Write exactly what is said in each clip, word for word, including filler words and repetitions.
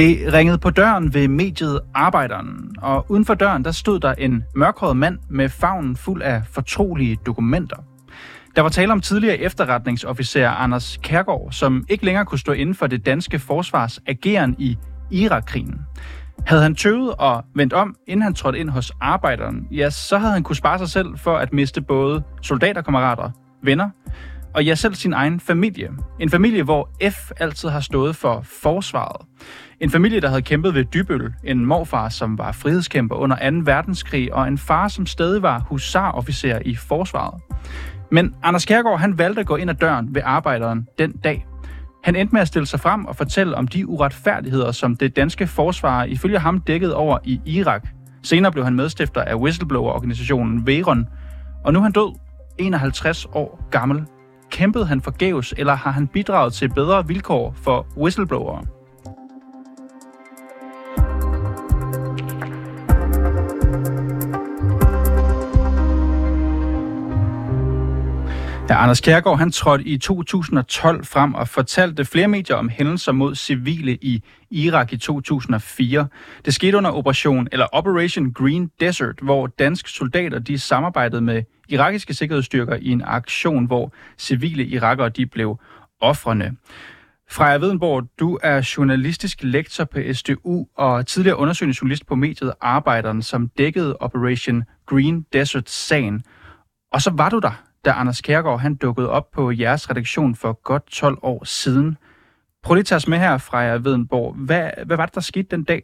Det ringede på døren ved mediet Arbejderen, og uden for døren der stod der en mørkhåret mand med favnen fuld af fortrolige dokumenter. Der var tale om tidligere efterretningsofficer Anders Kærgaard, som ikke længere kunne stå inden for det danske forsvars ageren i Irakkrigen. Havde han tøvet og vendt om, inden han trådte ind hos Arbejderen, ja, så havde han kunne spare sig selv for at miste både soldaterkammerater, venner og ja, selv sin egen familie. En familie, hvor F altid har stået for forsvaret. En familie, der havde kæmpet ved Dybøl, en morfar, som var frihedskæmper under anden verdenskrig, og en far, som stadig var husarofficer i forsvaret. Men Anders Kærgaard, han valgte at gå ind ad døren ved Arbejderen den dag. Han endte med at stille sig frem og fortælle om de uretfærdigheder, som det danske forsvar ifølge ham dækkede over i Irak. Senere blev han medstifter af whistleblower-organisationen Veron, og nu er han død, enoghalvtreds år gammel. Kæmpede han forgæves, eller har han bidraget til bedre vilkår for whistleblowere? Ja, Anders Kærgaard, han trådte i to tusind og tolv frem og fortalte flere medier om hændelser mod civile i Irak i to tusind og fire. Det skete under operation, eller Operation Green Desert, hvor danske soldater de samarbejdede med irakiske sikkerhedsstyrker i en aktion, hvor civile irakere de blev ofrene. Freja Wedenborg, du er journalistisk lektor på S D U og tidligere undersøgende journalist på mediet Arbejderen, som dækkede Operation Green Desert-sagen. Og så var du der, da Anders Kærgaard han dukkede op på jeres redaktion for godt tolv år siden. Prøv lige at tage os med her, Freja Wedenborg. Hvad, hvad var det, der skete den dag?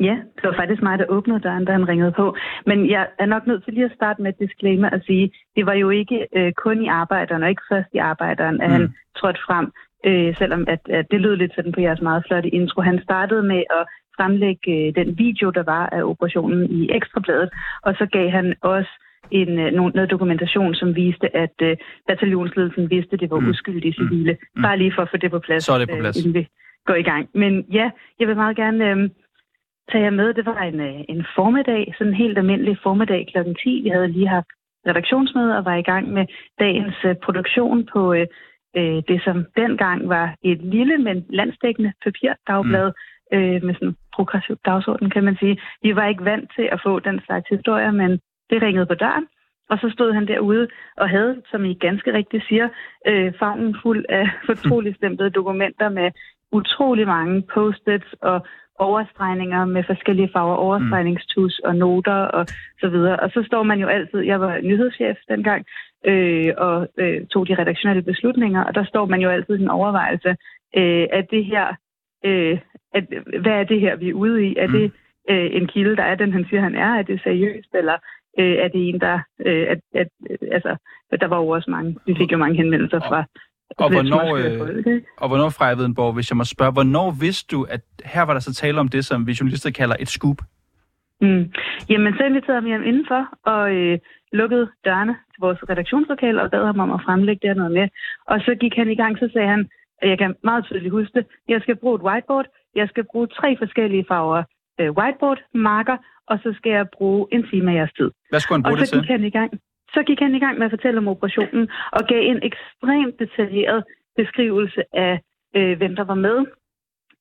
Ja, det var faktisk mig, der åbnede døren, da han ringede på. Men jeg er nok nødt til lige at starte med et disclaimer at sige, det var jo ikke øh, kun i Arbejderen, og ikke først i Arbejderen, at mm. han trådte frem, øh, selvom at, at det lød lidt sådan på jeres meget flotte intro. Han startede med at fremlægge øh, den video, der var af operationen i Ekstrabladet, og så gav han også en, noget dokumentation, som viste, at uh, bataljonsledelsen vidste, at det var mm. uskyldige civile. Mm. Bare lige for at få det på plads, så er det på plads, inden vi går i gang. Men ja, jeg vil meget gerne um, tage jer med. Det var en, uh, en formiddag, sådan en helt almindelig formiddag klokken ti. Vi havde lige haft redaktionsmøde og var i gang med dagens uh, produktion på uh, uh, det, som dengang var et lille, men landsdækkende papirdagblad, mm. uh, med sådan en progressiv dagsorden, kan man sige. Vi var ikke vant til at få den slags historier, men det ringede på døren, og så stod han derude og havde, som I ganske rigtigt siger, øh, favnen fuld af fortroligt stemplede dokumenter med utrolig mange post-its og overstregninger med forskellige farver, overstregningstus og noter og så videre. Og så står man jo altid, jeg var nyhedschef dengang, øh, og øh, tog de redaktionelle beslutninger, og der står man jo altid i en overvejelse, øh, at det her, øh, at, hvad er det her, vi er ude i? Er det øh, en kilde, der er den, han siger, han er? Er det seriøst, eller Øh, er det en, der... Øh, at, at, altså, der var jo også mange... Vi fik jo mange henvendelser fra... Og, og, hvornår, øh, og hvornår, Freja Wedenborg, hvis jeg må spørge, hvornår vidste du, at her var der så tale om det, som vi journalister kalder et scoop? Mm. Jamen, så inviterede vi ham indenfor og øh, lukkede dørene til vores redaktionslokale og bad ham om at fremlægge det noget med. Og så gik han i gang, så sagde han, og jeg kan meget tydeligt huske det, jeg skal bruge et whiteboard, jeg skal bruge tre forskellige farver øh, whiteboard-marker, og så skal jeg bruge en time af jeres tid. Hvad skulle han bruge og så det til? Han i gang, så gik han i gang med at fortælle om operationen, og gav en ekstremt detaljeret beskrivelse af, øh, hvem der var med,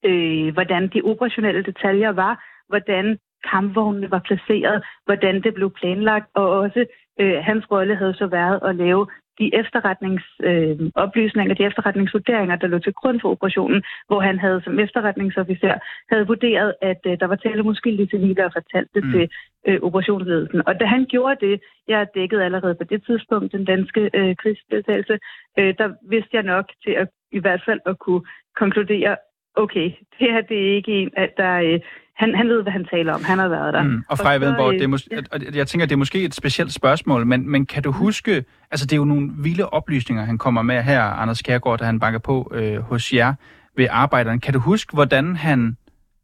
øh, hvordan de operationelle detaljer var, hvordan kampvognene var placeret, hvordan det blev planlagt, og også øh, hans rolle havde så været at lave de efterretningsoplysninger, øh, de efterretningsvurderinger, der lå til grund for operationen, hvor han havde som efterretningsofficer havde vurderet, at øh, der var tale om uskyldige civile og fortalt det mm. til øh, operationsledelsen. Og da han gjorde det, jeg dækkede allerede på det tidspunkt den danske øh, krigsdeltagelse, øh, der vidste jeg nok til at i hvert fald at kunne konkludere, okay, det her det er ikke en, at der... Øh, Han, han ved, hvad han taler om. Han har været der. Mm. Og Freja Wedenborg, det er mås- ja. jeg tænker, det er måske et specielt spørgsmål, men, men kan du huske... Altså, det er jo nogle vilde oplysninger, han kommer med her, Anders Kærgaard, da han banker på øh, hos jer ved Arbejderen. Kan du huske, hvordan han,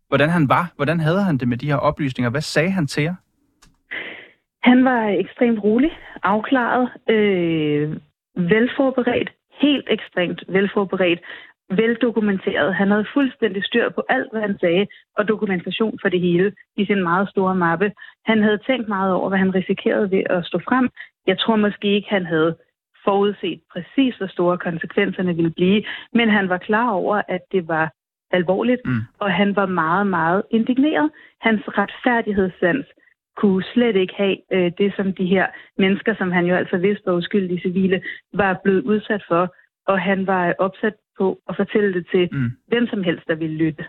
hvordan han var? Hvordan havde han det med de her oplysninger? Hvad sagde han til jer? Han var ekstremt rolig, afklaret, øh, velforberedt, helt ekstremt velforberedt. Veldokumenteret. Han havde fuldstændig styr på alt, hvad han sagde, og dokumentation for det hele i sin meget store mappe. Han havde tænkt meget over, hvad han risikerede ved at stå frem. Jeg tror måske ikke, han havde forudset præcis, hvor store konsekvenserne ville blive, men han var klar over, at det var alvorligt, mm. og han var meget, meget indigneret. Hans retfærdighedssans kunne slet ikke have øh, det, som de her mennesker, som han jo altså vidste var uskyldige civile, var blevet udsat for, og han var opsat på at fortælle det til mm. hvem som helst, der ville lytte.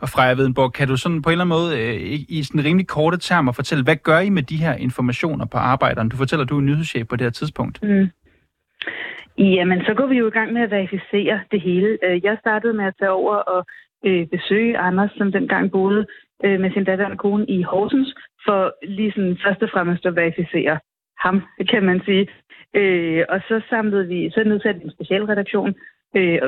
Og Freja Wedenborg, kan du sådan på en eller anden måde øh, i sådan rimelig korte termer fortælle, hvad gør I med de her informationer på Arbejderen? Du fortæller, at du er en nyhedschef på det her tidspunkt. Mm. Jamen, så går vi jo i gang med at verificere det hele. Jeg startede med at tage over og øh, besøge Anders, som dengang boede øh, med sin daværende kone i Horsens, for lige sådan først og fremmest at verificere ham, kan man sige. Øh, og så samlede vi, så nedsatte en specialredaktion, øh,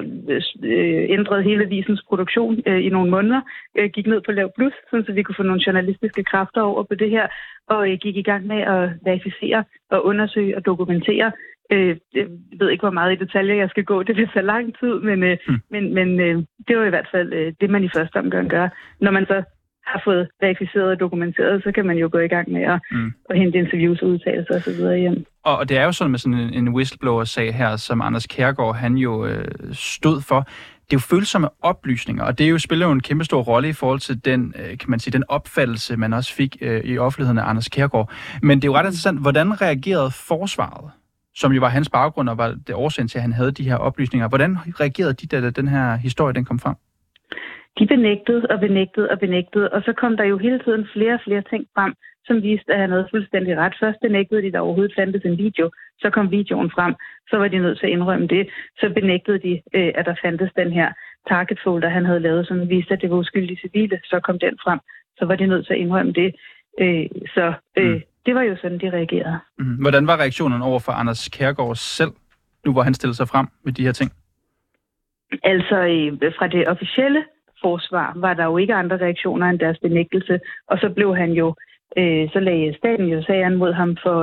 øh, ændrede hele avisens produktion øh, i nogle måneder, øh, gik ned på lav plus, sådan, så vi kunne få nogle journalistiske kræfter over på det her, og øh, gik i gang med at verificere og undersøge og dokumentere. Øh, jeg ved ikke, hvor meget i detaljer jeg skal gå, det vil tage lang tid, men, øh, mm. men, men øh, det var i hvert fald øh, det, man i første omgang gør. Når man så har fået verificeret og dokumenteret, så kan man jo gå i gang med at, mm. at hente interviews, udtalelser og så videre hjem. Og det er jo sådan med sådan en whistleblower-sag her, som Anders Kærgaard, han jo øh, stod for. Det er jo følsomme oplysninger, og det er jo, spiller jo en kæmpe stor rolle i forhold til den, øh, kan man sige, den opfattelse, man også fik øh, i offentligheden af Anders Kærgaard. Men det er jo ret interessant, hvordan reagerede forsvaret, som jo var hans baggrund og var det årsagen til, at han havde de her oplysninger. Hvordan reagerede de, da den her historie den kom frem? De benægtede og benægtede og benægtede, og så kom der jo hele tiden flere og flere ting frem, som viste, at han havde fuldstændig ret. Først benægtede de, der overhovedet fandtes en video, så kom videoen frem, så var de nødt til at indrømme det. Så benægtede de, at der fandtes den her target folder, han havde lavet, som viste, at det var uskyldige civile, så kom den frem, så var de nødt til at indrømme det. Så... Mm. Det var jo sådan, de reagerede. Hvordan var reaktionen over for Anders Kærgaard selv, nu hvor han stillede sig frem med de her ting? Altså, fra det officielle forsvar var der jo ikke andre reaktioner end deres benægtelse, og så blev han jo, øh, så lagde staten jo sagen mod ham for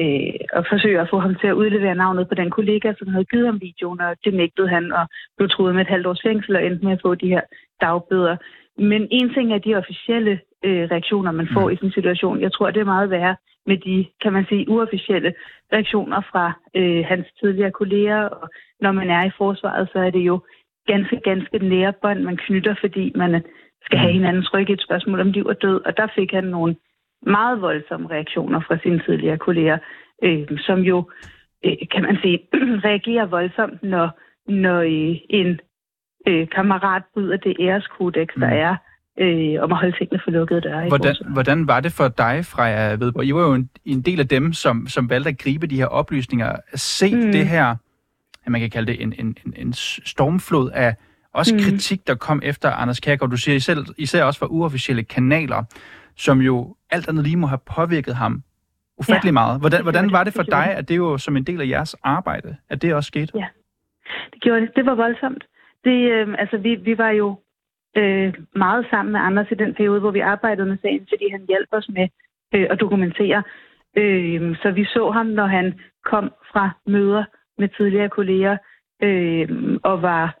øh, at forsøge at få ham til at udlevere navnet på den kollega, som havde givet ham videoen, og det nægtede han, og blev truet med et halvt års fængsel og endte med at få de her dagbøder. Men en ting er de officielle øh, reaktioner, man får mm. i sådan en situation. Jeg tror, det er meget værre med de, kan man sige, uofficielle reaktioner fra øh, hans tidligere kolleger. Og når man er i forsvaret, så er det jo ganske, ganske nære bånd, man knytter, fordi man skal have hinandens ryg i et spørgsmål om liv og død. Og der fik han nogle meget voldsomme reaktioner fra sine tidligere kolleger, øh, som jo, øh, kan man sige, reagerer voldsomt, når, når øh, en... Øh, kammerat bryder det æreskodex, der er, øh, om at holde tingene for lukkede døre. Hvordan, hvordan var det for dig, Freja Wedenborg? I var jo en, en del af dem, som, som valgte at gribe de her oplysninger. Se mm. det her, man kan kalde det en, en, en stormflod af også mm. kritik, der kom efter Anders Kærgaard. Du siger især, især også fra uofficielle kanaler, som jo alt andet lige må have påvirket ham ufattelig ja. meget. Hvordan, hvordan var det for dig, at det jo som en del af jeres arbejde, at det også skete? Ja, det gjorde det. Det var voldsomt. Det, øh, altså, vi, vi var jo øh, meget sammen med Anders i den periode, hvor vi arbejdede med sagen, fordi han hjalp os med øh, at dokumentere. Øh, så vi så ham, når han kom fra møder med tidligere kolleger øh, og var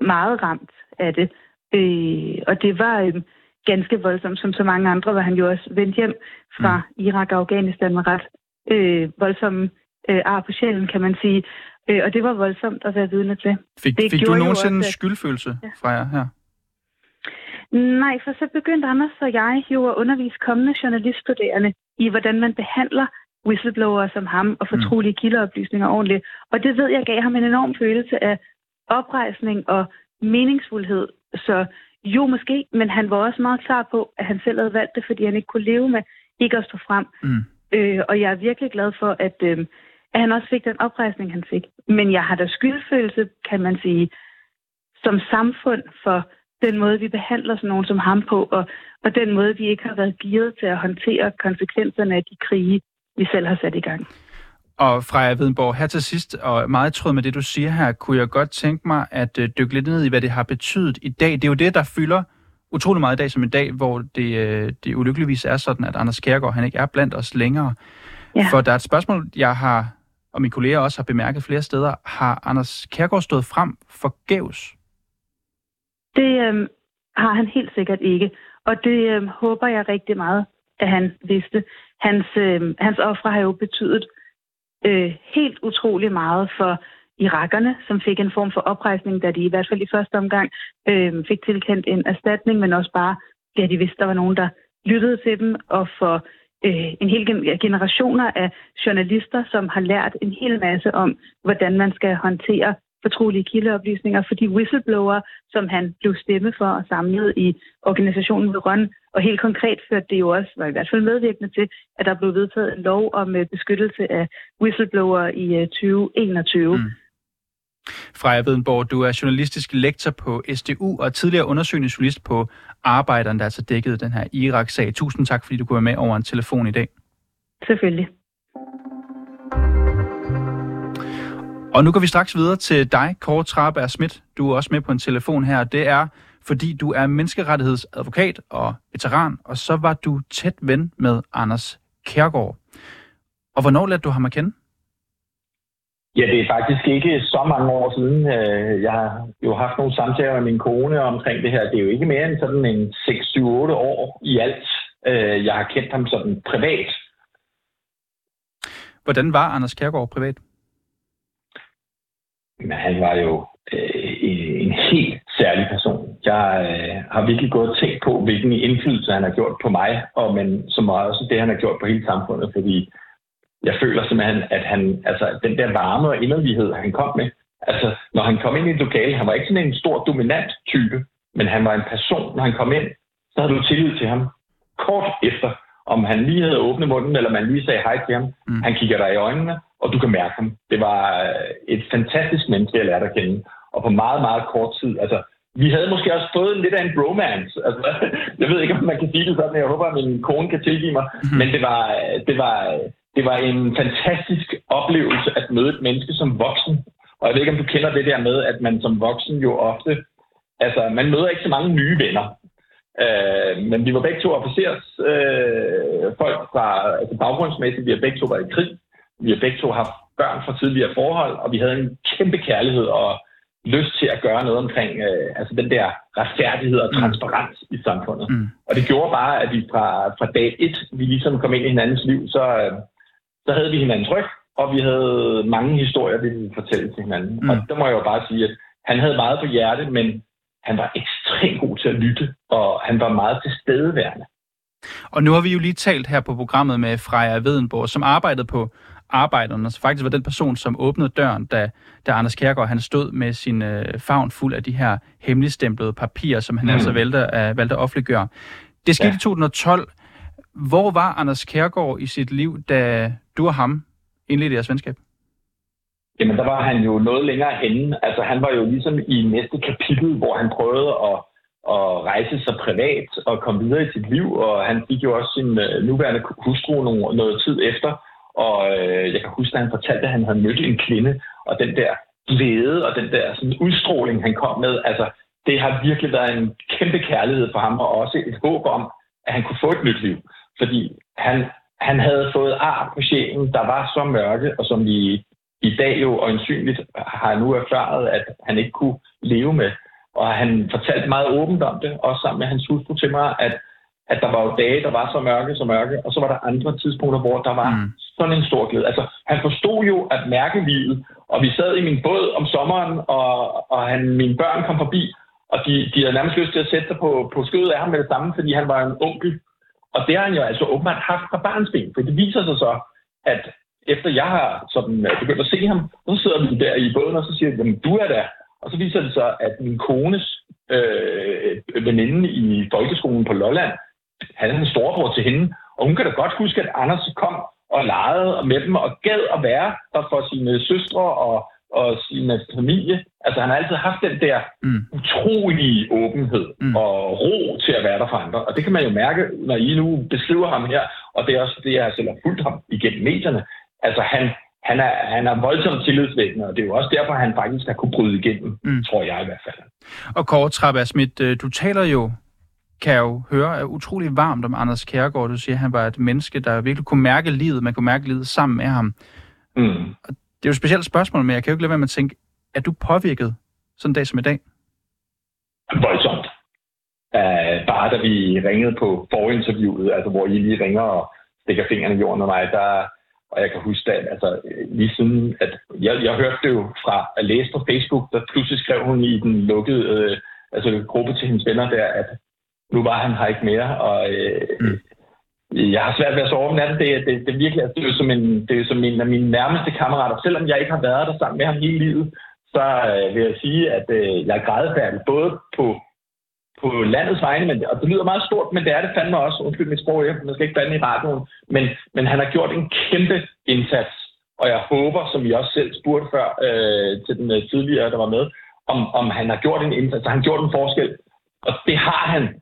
meget ramt af det. Øh, og det var øh, ganske voldsomt, som så mange andre, var han jo også vendt hjem fra Irak og Afghanistan med ret øh, voldsomme øh, ar på sjælen, kan man sige. Og det var voldsomt at være vidne til. Fik, fik du nogensinde også, at... skyldfølelse ja. fra jer her? Nej, for så begyndte Anders og jeg jo at undervise kommende journaliststuderende i, hvordan man behandler whistleblower som ham og fortrolige mm. kildeoplysninger ordentligt. Og det ved jeg gav ham en enorm følelse af oprejsning og meningsfuldhed. Så jo måske, men han var også meget klar på, at han selv havde valgt det, fordi han ikke kunne leve med ikke at stå frem. Mm. Øh, og jeg er virkelig glad for, at... Øh, at han også fik den oprejsning, han fik. Men jeg har da skyldfølelse, kan man sige, som samfund for den måde, vi behandler sådan nogen som ham på, og, og den måde, vi ikke har været gearet til at håndtere konsekvenserne af de krige, vi selv har sat i gang. Og Freja Wedenborg, her til sidst, og meget i tråd med det, du siger her, kunne jeg godt tænke mig at dykke lidt ned i, hvad det har betydet i dag. Det er jo det, der fylder utrolig meget i dag som en dag, hvor det, det ulykkeligvis er sådan, at Anders Kærgaard, han ikke er blandt os længere. Ja. For der er et spørgsmål, jeg har... og mine kolleger også har bemærket flere steder, har Anders Kærgaard stået frem forgæves? Det øh, har han helt sikkert ikke, og det øh, håber jeg rigtig meget, at han vidste. Hans, øh, hans ofre har jo betydet øh, helt utrolig meget for irakerne, som fik en form for oprejsning, da de i hvert fald i første omgang øh, fik tilkendt en erstatning, men også bare, da de vidste, der var nogen, der lyttede til dem, og for øh, en hel generationer af journalister, som har lært en hel masse om, hvordan man skal håndtere fortrolige kildeoplysninger, for de whistleblower, som han blev stemme for og samlet i organisationen Veron. Og helt konkret førte det jo også, var i hvert fald medvirkende til, at der blev vedtaget en lov om beskyttelse af whistleblower i tyve enogtyve. Mm. Freja Wedenborg, du er journalistisk lektor på S D U og tidligere undersøgende journalist på Arbejderen, der altså dækkede den her Irak-sag. Tusind tak, fordi du kunne være med over en telefon i dag. Selvfølgelig. Og nu går vi straks videre til dig, Kåre Traberg Smidt. Du er også med på en telefon her. Det er, fordi du er menneskerettighedsadvokat og veteran, og så var du tæt ven med Anders Kærgaard. Og hvornår lærte du ham at kende? Ja, det er faktisk ikke så mange år siden. Jeg har jo haft nogle samtaler med min kone omkring det her. Det er jo ikke mere end sådan en seks syv otte år i alt. Jeg har kendt ham sådan privat. Hvordan var Anders Kærgaard privat? Men han var jo øh, en helt særlig person. Jeg øh, har virkelig godt og tænkt på, hvilken indflydelse han har gjort på mig, og men så meget også det, han har gjort på hele samfundet, fordi jeg føler simpelthen, at han, altså, den der varme og inderlighed, han kom med, altså, når han kom ind i et lokale, han var ikke sådan en stor, dominant type, men han var en person, når han kom ind, så havde du tillid til ham kort efter, om han lige havde åbnet munden, eller man lige sagde hej til ham. Mm. Han kigger dig i øjnene, og du kan mærke ham. Det var et fantastisk menneske, jeg lærte at kende. Og på meget, meget kort tid. Altså, vi havde måske også fået lidt af en bromance. Altså, jeg ved ikke, om man kan sige det sådan. Jeg håber, at min kone kan tilgive mig. Mm. Men det var, det, var, det var en fantastisk oplevelse at møde et menneske som voksen. Og jeg ved ikke, om du kender det der med, at man som voksen jo ofte... Altså, man møder ikke så mange nye venner. Øh, men vi var begge to officers, øh, folk fra altså baggrundsmæssigt, vi har begge to været i krig, vi har begge to haft børn fra tidligere forhold, og vi havde en kæmpe kærlighed og lyst til at gøre noget omkring øh, altså den der retfærdighed og transparens mm. i samfundet. Mm. Og det gjorde bare, at vi fra, fra dag et, vi ligesom kom ind i hinandens liv, så, øh, så havde vi hinandens ryg, og vi havde mange historier, vi ville fortælle til hinanden. Mm. Og der må jeg jo bare sige, at han havde meget på hjerte, men han var ekstremt god til at lytte, og han var meget tilstedeværende. Og nu har vi jo lige talt her på programmet med Freja Wedenborg, som arbejdede på Arbejderen, og så faktisk var den person, som åbnede døren, da, da Anders Kærgaard han stod med sin øh, favn fuld af de her hemmeligstemplede papirer, som han mm. altså valgte, øh, valgte at offentliggøre. Det skete ja. i to tusind og tolv. Hvor var Anders Kærgaard i sit liv, da du og ham indledte jeres venskab? Jamen, der var han jo noget længere henne. Altså, han var jo ligesom i næste kapitel, hvor han prøvede at, at rejse sig privat og komme videre i sit liv, og han fik jo også sin nuværende hustru noget tid efter, og jeg kan huske, at han fortalte, at han havde mødt en kvinde, og den der glæde og den der sådan, udstråling, han kom med, altså, det har virkelig været en kæmpe kærlighed for ham, og også et håb om, at han kunne få et nyt liv, fordi han, han havde fået ar på sjælen, der var så mørke, og som vi i dag jo øjensynligt har jeg nu erfaret, at han ikke kunne leve med. Og han fortalte meget åbent om det, også sammen med hans hustru til mig, at, at der var jo dage, der var så mørke, så mørke, og så var der andre tidspunkter, hvor der var mm. sådan en stor glæde. Altså, han forstod jo at mærke livet, og vi sad i min båd om sommeren, og, og han, mine børn kom forbi, og de, de havde nærmest lyst til at sætte sig på, på skødet af ham med det samme, fordi han var en onkel. Og det har han jo altså åbenbart haft fra barnsben, for det viser sig så, at efter jeg har sådan begyndt at se ham, så sidder vi der i båden, og så siger de, du er der. Og så viser det sig, at min kones øh, veninde i folkeskolen på Lolland, han er en storebror til hende, og hun kan da godt huske, at Anders kom og legede med dem, og gad at være der for sine søstre og, og sine familie. Altså, han har altid haft den der mm. utrolige åbenhed mm. og ro til at være der for andre. Og det kan man jo mærke, når I nu beskriver ham her, og det er også det, jeg selv har fulgt ham igennem medierne. Altså, han, han, er, han er voldsomt tillidsvækkende, og det er jo også derfor, han faktisk har kunne bryde igennem, mm. tror jeg i hvert fald. Og Kåre Traberg Smidt, du taler jo, kan jo høre, er utrolig varmt om Anders Kærgaard. Du siger, han var et menneske, der virkelig kunne mærke livet. Man kunne mærke livet sammen med ham. Mm. Og det er jo et specielt spørgsmål, men jeg kan jo ikke lade være med at tænke, er du påvirket sådan en dag som i dag? Voldsomt. Uh, bare da vi ringede på forinterviewet, altså hvor I lige ringer og stikker fingrene i jorden og mig, der... Og jeg kan huske, at altså, lige siden, at jeg, jeg hørte det jo fra at læse på Facebook, der pludselig skrev hun i den lukkede øh, altså, gruppe til hendes venner der, at nu var han her ikke mere, og øh, mm. jeg har svært ved at sove om natten. Det, det, det virkelig er det er som en, det er som en af mine nærmeste kammerater. Selvom jeg ikke har været der sammen med ham hele livet, så øh, vil jeg sige, at øh, jeg er grædefærdig både på, på landets vegne, men, og det lyder meget stort, men det er det fandme også. Undskyld mit sprog, jeg, man skal ikke blande i radioen. Men, men han har gjort en kæmpe indsats, og jeg håber, som I også selv spurgte før øh, til den øh, tidligere, der var med, om, om han har gjort en indsats, og han har gjort en forskel. Og det har han.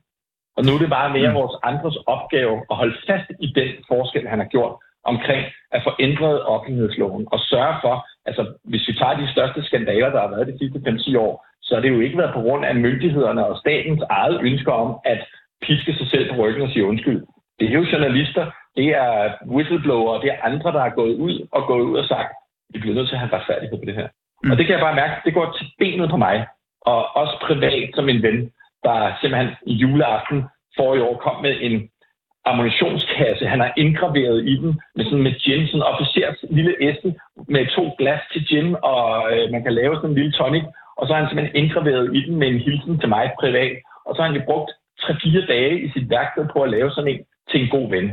Og nu er det bare mere vores andres opgave at holde fast i den forskel, han har gjort omkring at få ændret offentlighedsloven og sørge for, altså hvis vi tager de største skandaler, der har været de sidste fem ti år, så har det jo ikke været på grund af myndighederne og statens eget ønsker om at piske sig selv på ryggen og sige undskyld. Det er jo journalister, det er whistleblower, det er andre, der har gået ud og gået ud og sagt, vi bliver nødt til at have retfærdighed på det her. Og det kan jeg bare mærke, det går til benet på mig, og også privat som en ven, der simpelthen i juleaften for i år kom med en ammunitionskasse. Han har indgraveret i den med sådan med gin, sådan en officers lille æske med to glas til gin, og øh, man kan lave sådan en lille tonic. Og så har han simpelthen indgraveret i den med en hilsen til mig privat. Og så har han jo brugt tre fire dage i sit værksted på at lave sådan en til en god ven.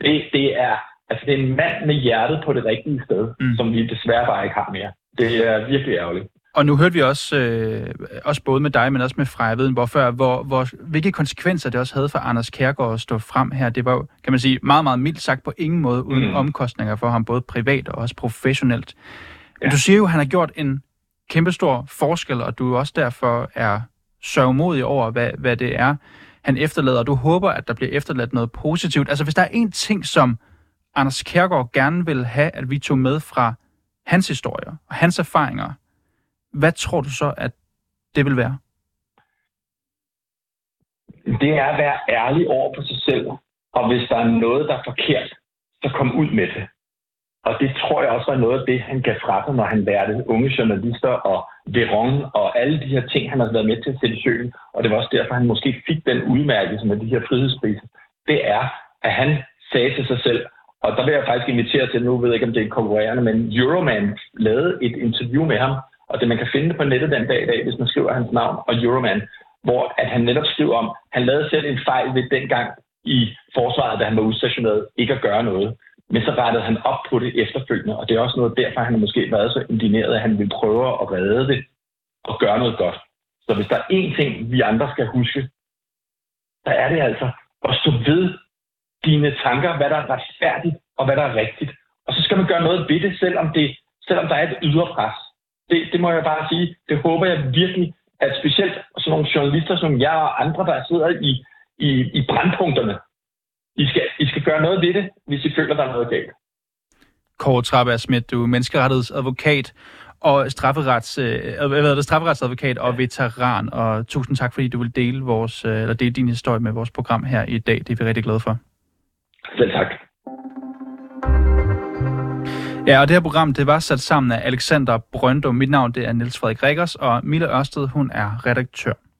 Det, det, er, altså det er en mand med hjertet på det rigtige sted, mm. som vi desværre bare ikke har mere. Det er virkelig ærgerligt. Og nu hørte vi også, øh, også både med dig, men også med Freja Wedenborg før, hvor, hvor, hvilke konsekvenser det også havde for Anders Kærgaard at stå frem her. Det var jo, kan man sige, meget, meget mildt sagt på ingen måde uden mm. omkostninger for ham, både privat og også professionelt. Men ja. Du siger jo, at han har gjort en kæmpestor forskel, og du også derfor er sørgmodig over, hvad, hvad det er, han efterlader. Og du håber, at der bliver efterladt noget positivt. Altså, hvis der er en ting, som Anders Kærgaard gerne vil have, at vi tog med fra hans historier og hans erfaringer, hvad tror du så, at det vil være? Det er at være ærlig over for sig selv. Og hvis der er noget, der er forkert, så kom ud med det. Og det tror jeg også er noget af det, han gav fra sig, når han lærte unge journalister og Veron og alle de her ting, han har været med til at sætte i søen. Og det var også derfor, han måske fik den udmærkelse med de her frihedspriser. Det er, at han sagde til sig selv, og der vil jeg faktisk invitere til, nu ved jeg ikke, om det er konkurrerende, men Euroman lavede et interview med ham, og det man kan finde på nettet den dag i dag, hvis man skriver hans navn og Euroman, hvor at han netop skriver om, han lavede selv en fejl ved dengang i forsvaret, da han var udstationeret, ikke at gøre noget. Men så rettede han op på det efterfølgende, og det er også noget derfor, han måske har været så indigneret, at han ville prøve at redde det og gøre noget godt. Så hvis der er én ting, vi andre skal huske, så er det altså at stå ved dine tanker, hvad der er retfærdigt og hvad der er rigtigt. Og så skal man gøre noget ved det, selvom, det, selvom der er et ydre pres. Det, det må jeg bare sige, det håber jeg virkelig, at specielt sådan nogle journalister som jeg og andre, der sidder i, i, i brandpunkterne, I skal, I skal gøre noget ved det, hvis I føler, der er noget galt. Kåre Traberg Smidt, du er menneskerettighedsadvokat og strafferets, øh, hvad er det, strafferetsadvokat og veteran, og tusind tak, fordi du vil dele, vores, eller dele din historie med vores program her i dag. Det er vi rigtig glade for. Selv tak. Ja, og det her program, det var sat sammen af Alexander Brøndum. Mit navn, det er Niels Frederik Rikkers, og Mille Ørsted, hun er redaktør.